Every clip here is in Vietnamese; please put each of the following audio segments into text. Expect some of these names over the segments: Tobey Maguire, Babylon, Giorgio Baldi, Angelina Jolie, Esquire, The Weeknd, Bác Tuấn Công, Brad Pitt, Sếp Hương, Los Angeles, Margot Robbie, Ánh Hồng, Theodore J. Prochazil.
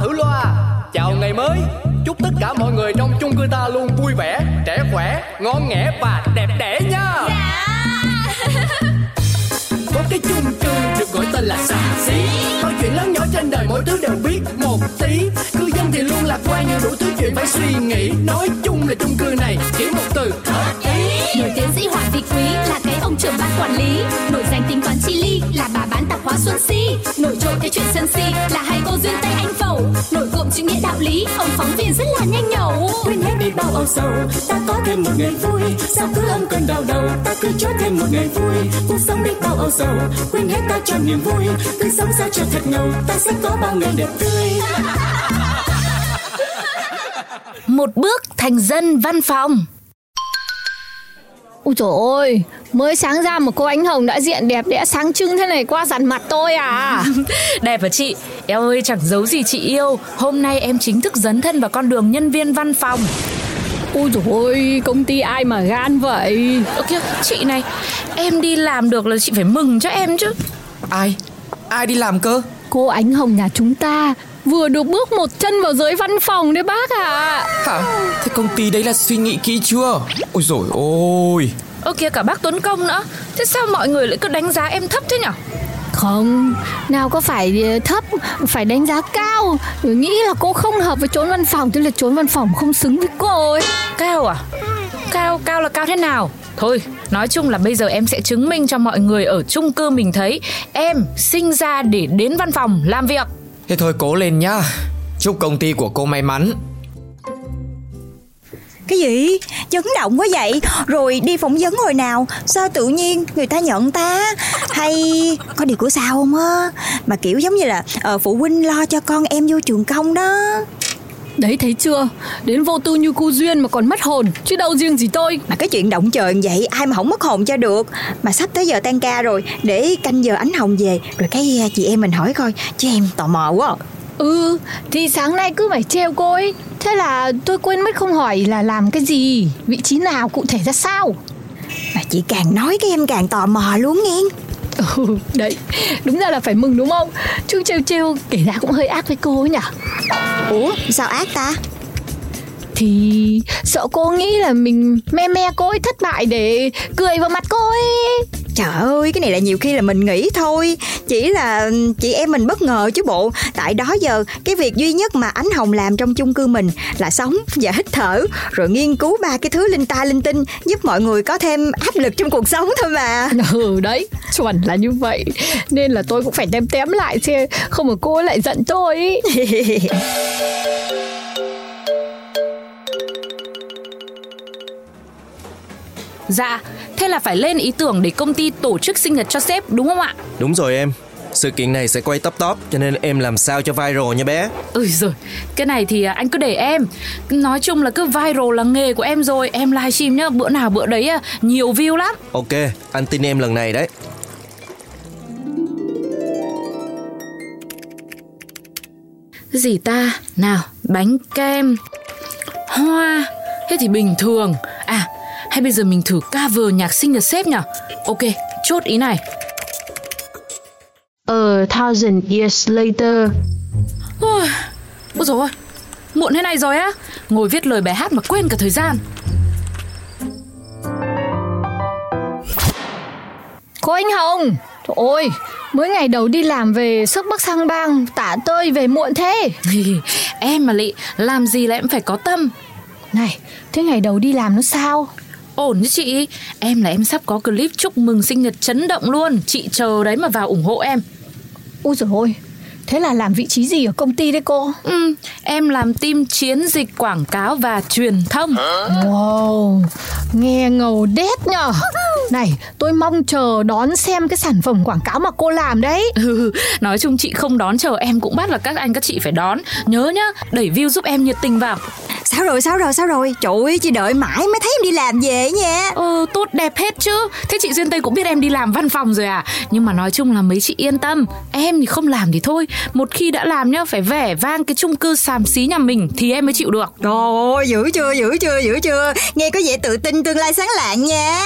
Thử loa, chào ngày mới. Chúc tất cả mọi người trong chung cư ta luôn vui vẻ, trẻ khỏe, ngon nghẻ và đẹp đẽ nha. Có cái chung cư được gọi tên là xà xí, mọi chuyện lớn nhỏ trên đời mỗi thứ đều biết một tí. Cư dân thì luôn lạc quan nhưng đủ thứ chuyện phải suy nghĩ. Nói chung là chung cư này chỉ một từ hợp ý. Nổi tiến sĩ Hoàng Vị Quý là cái ông trưởng ban quản lý, nổi danh tính toán chi ly là bà bán tạp hóa Xuân Si, nổi trội cái chuyện sân si là hai cô duyên tay anh Phẩu, nổi cộm chữ nghĩa đạo lý ông phóng viên rất là nhanh nhẩu. Quên hết đi bao âu sầu, ta có thêm một ngày vui, sao cứ âm cơn đau đầu, ta cứ cho thêm một ngày vui. Cuộc sống đi bao âu sầu, quên hết ta cho niềm vui, cứ sống sao cho thật ngầu, ta sẽ có bao ngày đẹp tươi. Một bước thành dân văn phòng. Ôi trời ơi, mới sáng ra mà cô Ánh Hồng đã diện đẹp đẽ sáng trưng thế này qua dằn mặt tôi à. Đẹp hả chị? Em ơi, chẳng giấu gì chị yêu, hôm nay em chính thức dấn thân vào con đường nhân viên văn phòng. Ôi trời ơi, công ty ai mà gan vậy? Kìa, chị này, em đi làm được là chị phải mừng cho em chứ. Ai đi làm cơ? Cô Ánh Hồng nhà chúng ta vừa được bước một chân vào giới văn phòng đấy bác ạ. Hả? Thế công ty đấy là suy nghĩ kỹ chưa? Ôi dồi ôi. Ơ kìa, cả bác Tuấn Công nữa. Thế sao mọi người lại cứ đánh giá em thấp thế nhở? Không, nào có phải thấp, phải đánh giá cao. Nghĩ là cô không hợp với chốn văn phòng, tức là chốn văn phòng không xứng với cô ấy. Cao à? Cao là cao thế nào? Thôi, nói chung là bây giờ em sẽ chứng minh cho mọi người ở chung cư mình thấy em sinh ra để đến văn phòng làm việc. Thế thôi cố lên nhá, chúc công ty của cô may mắn. Cái gì? Chấn động quá vậy? Rồi đi phỏng vấn hồi nào, sao tự nhiên người ta nhận ta? Hay có điều của sao không á? Mà kiểu giống như là phụ huynh lo cho con em vô trường công đó. Đấy, thấy chưa? Đến vô tư như cô Duyên mà còn mất hồn, chứ đâu riêng gì tôi. Mà cái chuyện động trời vậy ai mà không mất hồn cho được. Mà sắp tới giờ tan ca rồi, để canh giờ Ánh Hồng về rồi cái chị em mình hỏi coi, chứ em tò mò quá. Ừ, thì sáng nay cứ phải trêu cô ấy. Thế là tôi quên mất không hỏi là làm cái gì, vị trí nào, cụ thể ra sao. Mà chị càng nói cái em càng tò mò luôn nghe. Ừ, đấy, đúng ra là phải mừng đúng không? Chứ trêu kể ra cũng hơi ác với cô ấy nhỉ. Ủa, sao ác ta? Thì sợ cô nghĩ là mình me cô ấy thất bại để cười vào mặt cô ấy. Trời ơi, cái này là nhiều khi là mình nghĩ thôi, chỉ là chị em mình bất ngờ chứ bộ. Tại đó giờ cái việc duy nhất mà Ánh Hồng làm trong chung cư mình là sống và hít thở, rồi nghiên cứu ba cái thứ linh ta linh tinh, giúp mọi người có thêm áp lực trong cuộc sống thôi mà. Ừ đấy, chuẩn là như vậy. Nên là tôi cũng phải tém lại chứ, không mà cô lại giận tôi ý. Dạ, thế là phải lên ý tưởng để công ty tổ chức sinh nhật cho sếp đúng không ạ? Đúng rồi em, sự kiện này sẽ quay top cho nên em làm sao cho viral nha bé. Ôi giời, cái này thì anh cứ để em. Nói chung là cứ viral là nghề của em rồi, em livestream nhá, bữa nào bữa đấy nhiều view lắm. Ok, anh tin em lần này đấy. Cái gì ta? Nào, bánh kem, hoa, thế thì bình thường. À, hay bây giờ mình thử cover nhạc sinh nhật sếp nhỉ? Ok, chốt ý này. A thousand years later. Ôi dồi ôi, muộn thế này rồi á, ngồi viết lời bài hát mà quên cả thời gian. Cô Ánh Hồng, trời ơi, mới ngày đầu đi làm về sức bắc sang bang, tả tơi về muộn thế. Em mà Lị, làm gì là em phải có tâm. Này, thế ngày đầu đi làm nó sao? Ổn chứ chị, em sắp có clip chúc mừng sinh nhật chấn động luôn. Chị chờ đấy mà vào ủng hộ em. Ôi dồi ôi, thế là làm vị trí gì ở công ty đấy cô? Em làm team chiến dịch quảng cáo và truyền thông. Wow, nghe ngầu đét nhờ. Này, tôi mong chờ đón xem cái sản phẩm quảng cáo mà cô làm đấy. Nói chung chị không đón chờ, em cũng bắt là các anh các chị phải đón. Nhớ nhá, đẩy view giúp em nhiệt tình vào. Sao rồi? Trời ơi, chị đợi mãi mới thấy em đi làm về nha. Tốt đẹp hết chứ. Thế chị Duyên Tây cũng biết em đi làm văn phòng rồi à? Nhưng mà nói chung là mấy chị yên tâm, em thì không làm thì thôi, một khi đã làm nhá, phải vẻ vang cái chung cư xàm xí nhà mình thì em mới chịu được. Trời ơi, dữ chưa. Nghe có vẻ tự tin tương lai sáng lạng nha.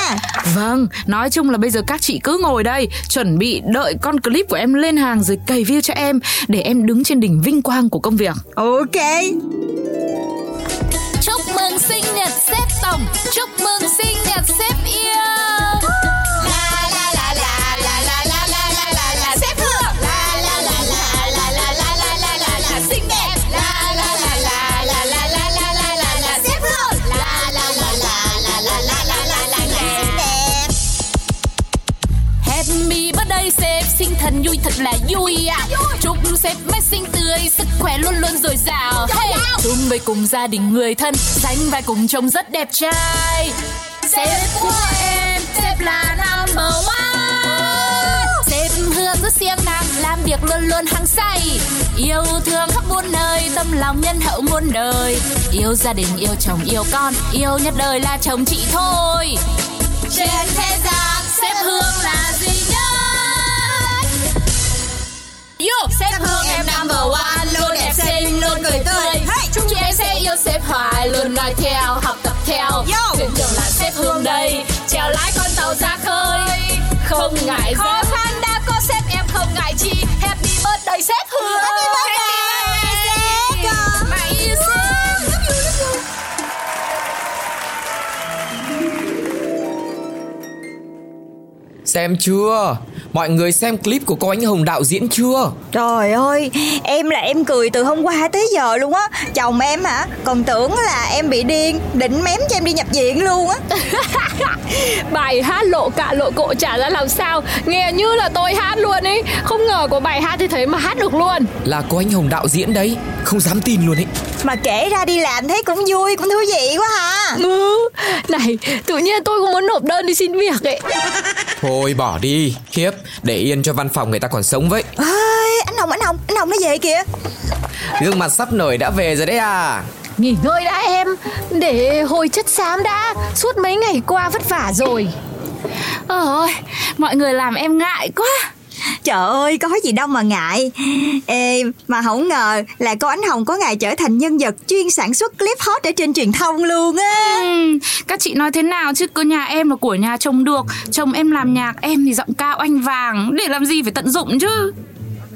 Vâng, nói chung là bây giờ các chị cứ ngồi đây, chuẩn bị đợi con clip của em lên hàng rồi cày view cho em, để em đứng trên đỉnh vinh quang của công việc. Ok. Chúc mừng sinh nhật sếp tổng, chúc mừng sinh nhật sếp yêu. La la la sếp Hương. La la la xinh đẹp. La la la sếp Hương. La la la xinh đẹp. Happy birthday sếp, sinh thần vui thật là vui à. Chúc sếp mãi xinh tươi, sức khỏe luôn luôn dồi dào. Chung với cùng gia đình người thân, sánh vai cùng chồng rất đẹp trai. Sếp của em, sếp là number one. Sếp Hương rất siêng năng, làm việc luôn luôn hăng say. Yêu thương khắp muôn nơi, tâm lòng nhân hậu muôn đời. Yêu gia đình, yêu chồng, yêu con, yêu nhất đời là chồng chị thôi. Trên thế gian, sếp Hương là duy nhất. Sếp Hương em number one, luôn đẹp xinh, luôn cười tươi. Chúng em sẽ yêu sếp hoài, luôn nói theo, học tập theo. Thuyền trưởng là sếp Hương đây, chèo lái con tàu ra khơi. Không ngại khó khăn đã có sếp em không ngại chi. Happy birthday sếp Hương. Happy birthday sếp. Mày yêu sếp. Xem chưa? Mọi người xem clip của cô Ánh Hồng đạo diễn chưa? Trời ơi, em là em cười từ hôm qua tới giờ luôn á. Chồng em hả? Còn tưởng là em bị điên, định mém cho em đi nhập viện luôn á. Bài hát lộ cạ lộ cộ chả ra làm sao, nghe như là tôi hát luôn ấy. Không ngờ của bài hát thì thế mà hát được luôn. Là cô Ánh Hồng đạo diễn đấy, không dám tin luôn ấy. Mà kể ra đi làm thấy cũng vui, cũng thú vị quá ha. Này, tự nhiên tôi cũng muốn nộp đơn đi xin việc ấy. Thôi bỏ đi, khiếp, để yên cho văn phòng người ta còn sống vậy. Ê, anh Hồng nó về kìa. Gương mặt sắp nổi đã về rồi đấy à. Nghỉ ngơi đã em, để hồi chất xám đã, suốt mấy ngày qua vất vả rồi. Ôi, mọi người làm em ngại quá. Trời ơi, có gì đâu mà ngại. Ê, mà không ngờ là cô Ánh Hồng có ngày trở thành nhân vật chuyên sản xuất clip hot ở trên truyền thông luôn á. Các chị nói thế nào chứ cơ nhà em là của nhà chồng được. Chồng em làm nhạc, em thì giọng cao oanh vàng, để làm gì phải tận dụng chứ.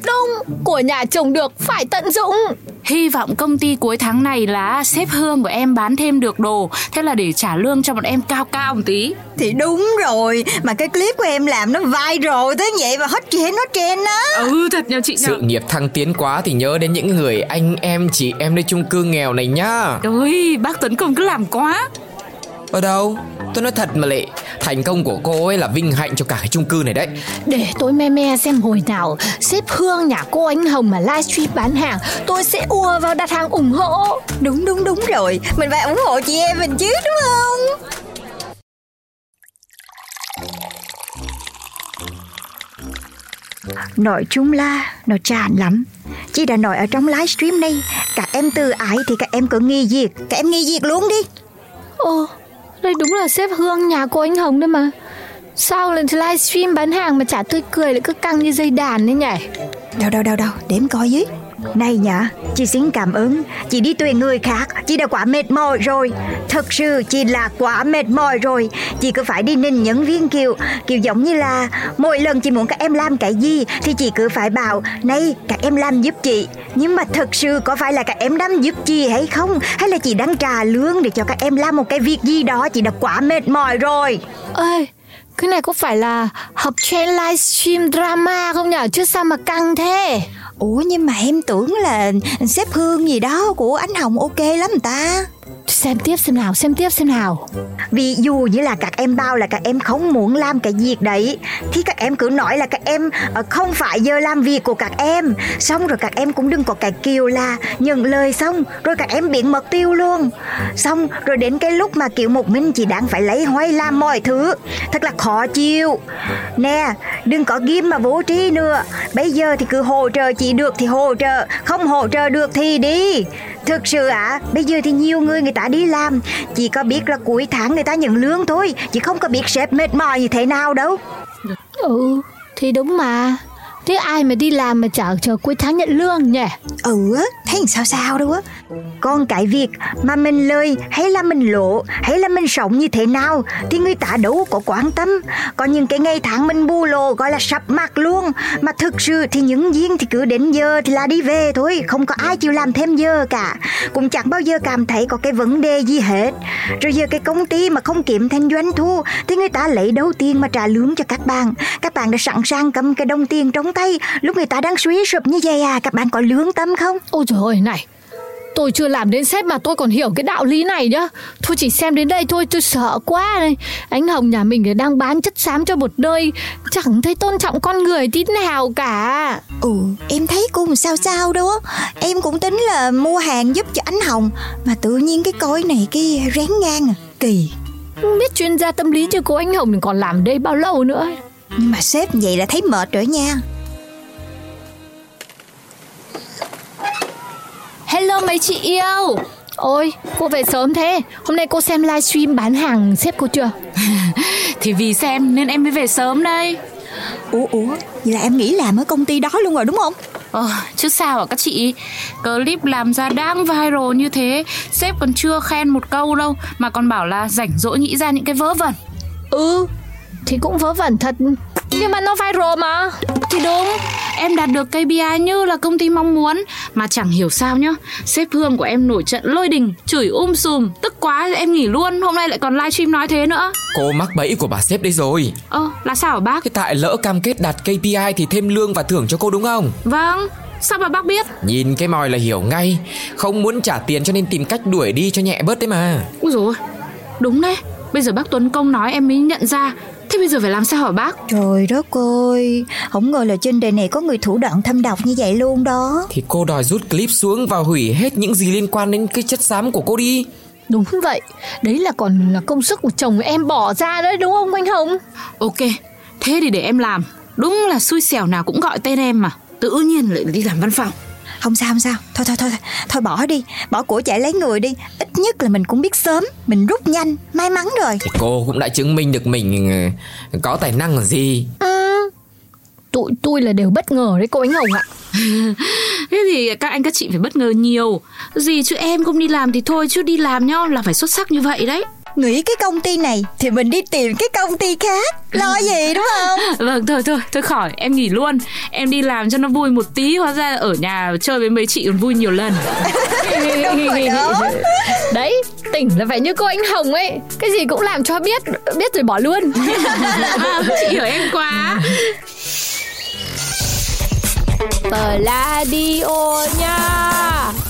Đúng, của nhà chồng được phải tận dụng. Hy vọng công ty cuối tháng này là sếp Hương của em bán thêm được đồ, thế là để trả lương cho bọn em cao cao một tí. Thì đúng rồi, mà cái clip của em làm nó viral thế vậy mà hot trend á. Thật nhờ chị nhờ. Sự nghiệp thăng tiến quá thì nhớ đến những người anh em chị em nơi chung cư nghèo này nhá. Ôi, bác Tuấn Công cứ làm quá. Ở đâu? Tôi nói thật mà Lệ, thành công của cô ấy là vinh hạnh cho cả cái chung cư này đấy. Để tôi me xem hồi nào sếp Hương nhà cô Ánh Hồng mà livestream bán hàng, tôi sẽ ùa vào đặt hàng ủng hộ. Đúng rồi, mình phải ủng hộ chị em mình chứ đúng không? Nội chung la, nó tràn lắm. Chị đã nói ở trong livestream này, các em từ ái thì các em cứ nghi việc, các em nghi việc luôn đi. Đây đúng là sếp Hương nhà cô Ánh Hồng đấy mà. Sao lần livestream bán hàng mà chả tươi cười, lại cứ căng như dây đàn đấy nhỉ. Đâu, để em coi với. Này nhá, chị xin cảm ơn. Chị đi tuyển người khác, chị đã quá mệt mỏi rồi. Thật sự chị là quá mệt mỏi rồi. Chị cứ phải đi nịnh nhân viên kiểu giống như là mỗi lần chị muốn các em làm cái gì thì chị cứ phải bảo này các em làm giúp chị. Nhưng mà thật sự có phải là các em đang giúp chị hay không, hay là chị đang trả lương để cho các em làm một cái việc gì đó. Chị đã quá mệt mỏi rồi. Ê, cái này có phải là hợp trend livestream drama không nhỉ? Chứ sao mà căng thế. Ủa nhưng mà em tưởng là sếp Hương gì đó của Ánh Hồng ok lắm ta. Xem tiếp xem nào. Ví dụ như là các em bao là các em không muốn làm cái việc đấy, thì các em cứ nói là các em không phải giờ làm việc của các em. Xong rồi các em cũng đừng có cái kiểu là nhận lời xong rồi các em biến mất tiêu luôn. Xong rồi đến cái lúc mà kiểu một mình chị đang phải lấy hoay làm mọi thứ, thật là khó chịu. Nè, đừng có ghim mà vô tri nữa. Bây giờ thì cứ hỗ trợ chị được thì hỗ trợ, không hỗ trợ được thì đi. Thực sự ạ, bây giờ thì nhiều người ta đi làm, chị có biết là cuối tháng người ta nhận lương thôi, chị không có biết sếp mệt mỏi như thế nào đâu. Ừ, thì đúng mà. Thế ai mà đi làm mà chả chờ cuối tháng nhận lương nhỉ? Ừ, thấy sao sao đâu á. Còn cái việc mà mình lời hay là mình lộ hay là mình sống như thế nào thì người ta đâu có quan tâm. Có những cái ngày tháng mình bù lộ gọi là sập mặt luôn. Mà thực sự thì những viên thì cứ đến giờ thì là đi về thôi, không có ai chịu làm thêm giờ cả. Cũng chẳng bao giờ cảm thấy có cái vấn đề gì hết. Rồi giờ cái công ty mà không kiếm thêm doanh thu thì người ta lấy đầu tiên mà trả lương cho các bạn. Các bạn đã sẵn sàng cầm cái đồng tiền trong tay lúc người ta đang suy sụp như vậy à? Các bạn có lương tâm không? Ôi trời ơi này, tôi chưa làm đến sếp mà tôi còn hiểu cái đạo lý này nhá. Thôi chỉ xem đến đây thôi, tôi sợ quá này. Ánh Hồng nhà mình đang bán chất xám cho một nơi, chẳng thấy tôn trọng con người tí nào cả. Ừ, em thấy cũng sao sao đâu á. Em cũng tính là mua hàng giúp cho Ánh Hồng, mà tự nhiên cái coi này cái rén ngang à, kỳ. Không biết chuyên gia tâm lý như cô Ánh Hồng còn làm đây bao lâu nữa. Nhưng mà sếp vậy là thấy mệt rồi nha. Hello mấy chị yêu. Ôi, cô về sớm thế. Hôm nay cô xem livestream bán hàng sếp cô chưa? Thì vì xem nên em mới về sớm đây. Ủa, vậy là em nghỉ làm ở công ty đó luôn rồi đúng không? Chứ sao hả các chị. Clip làm ra đang viral như thế, sếp còn chưa khen một câu đâu mà còn bảo là rảnh rỗi nghĩ ra những cái vớ vẩn. Ừ, thì cũng vớ vẩn thật, nhưng mà nó viral mà. Thì đúng, em đạt được KPI như là công ty mong muốn. Mà chẳng hiểu sao nhá, sếp Hương của em nổi trận lôi đình, chửi sùm, tức quá em nghỉ luôn. Hôm nay lại còn livestream nói thế nữa. Cô mắc bẫy của bà sếp đấy rồi. Là sao hả bác? Thế tại lỡ cam kết đạt KPI thì thêm lương và thưởng cho cô đúng không? Vâng. Sao mà bác biết? Nhìn cái mòi là hiểu ngay. Không muốn trả tiền cho nên tìm cách đuổi đi cho nhẹ bớt đấy mà. Úi dồi, đúng đấy. Bây giờ bác Tuấn Công nói em mới nhận ra. Thế bây giờ phải làm sao hả bác? Trời đất ơi, không ngờ là trên đời này có người thủ đoạn thâm độc như vậy luôn đó. Thì cô đòi rút clip xuống và hủy hết những gì liên quan đến cái chất xám của cô đi. Đúng vậy, đấy là còn là công sức của chồng em bỏ ra đấy đúng không anh Hồng? Ok, thế thì để em làm. Đúng là xui xẻo nào cũng gọi tên em mà. Tự nhiên lại đi làm văn phòng. Không sao. Thôi bỏ đi. Bỏ của chạy lấy người đi. Ít nhất là mình cũng biết sớm, mình rút nhanh, may mắn rồi. Cô cũng đã chứng minh được mình có tài năng là gì. Tụi tôi là đều bất ngờ đấy cô Ánh Hồng ạ. Thế thì các anh các chị phải bất ngờ nhiều. Gì chứ em không đi làm thì thôi, chứ đi làm nhau là phải xuất sắc như vậy đấy. Nghĩ cái công ty này thì mình đi tìm cái công ty khác, lo gì đúng không? Vâng, thôi khỏi, em nghỉ luôn. Em đi làm cho nó vui một tí, hóa ra ở nhà chơi với mấy chị còn vui nhiều lần. Đúng rồi đó. Đấy, tỉnh là phải như cô Ánh Hồng ấy. Cái gì cũng làm cho biết rồi bỏ luôn. Chị hiểu em quá. Tờ la đi ô nha.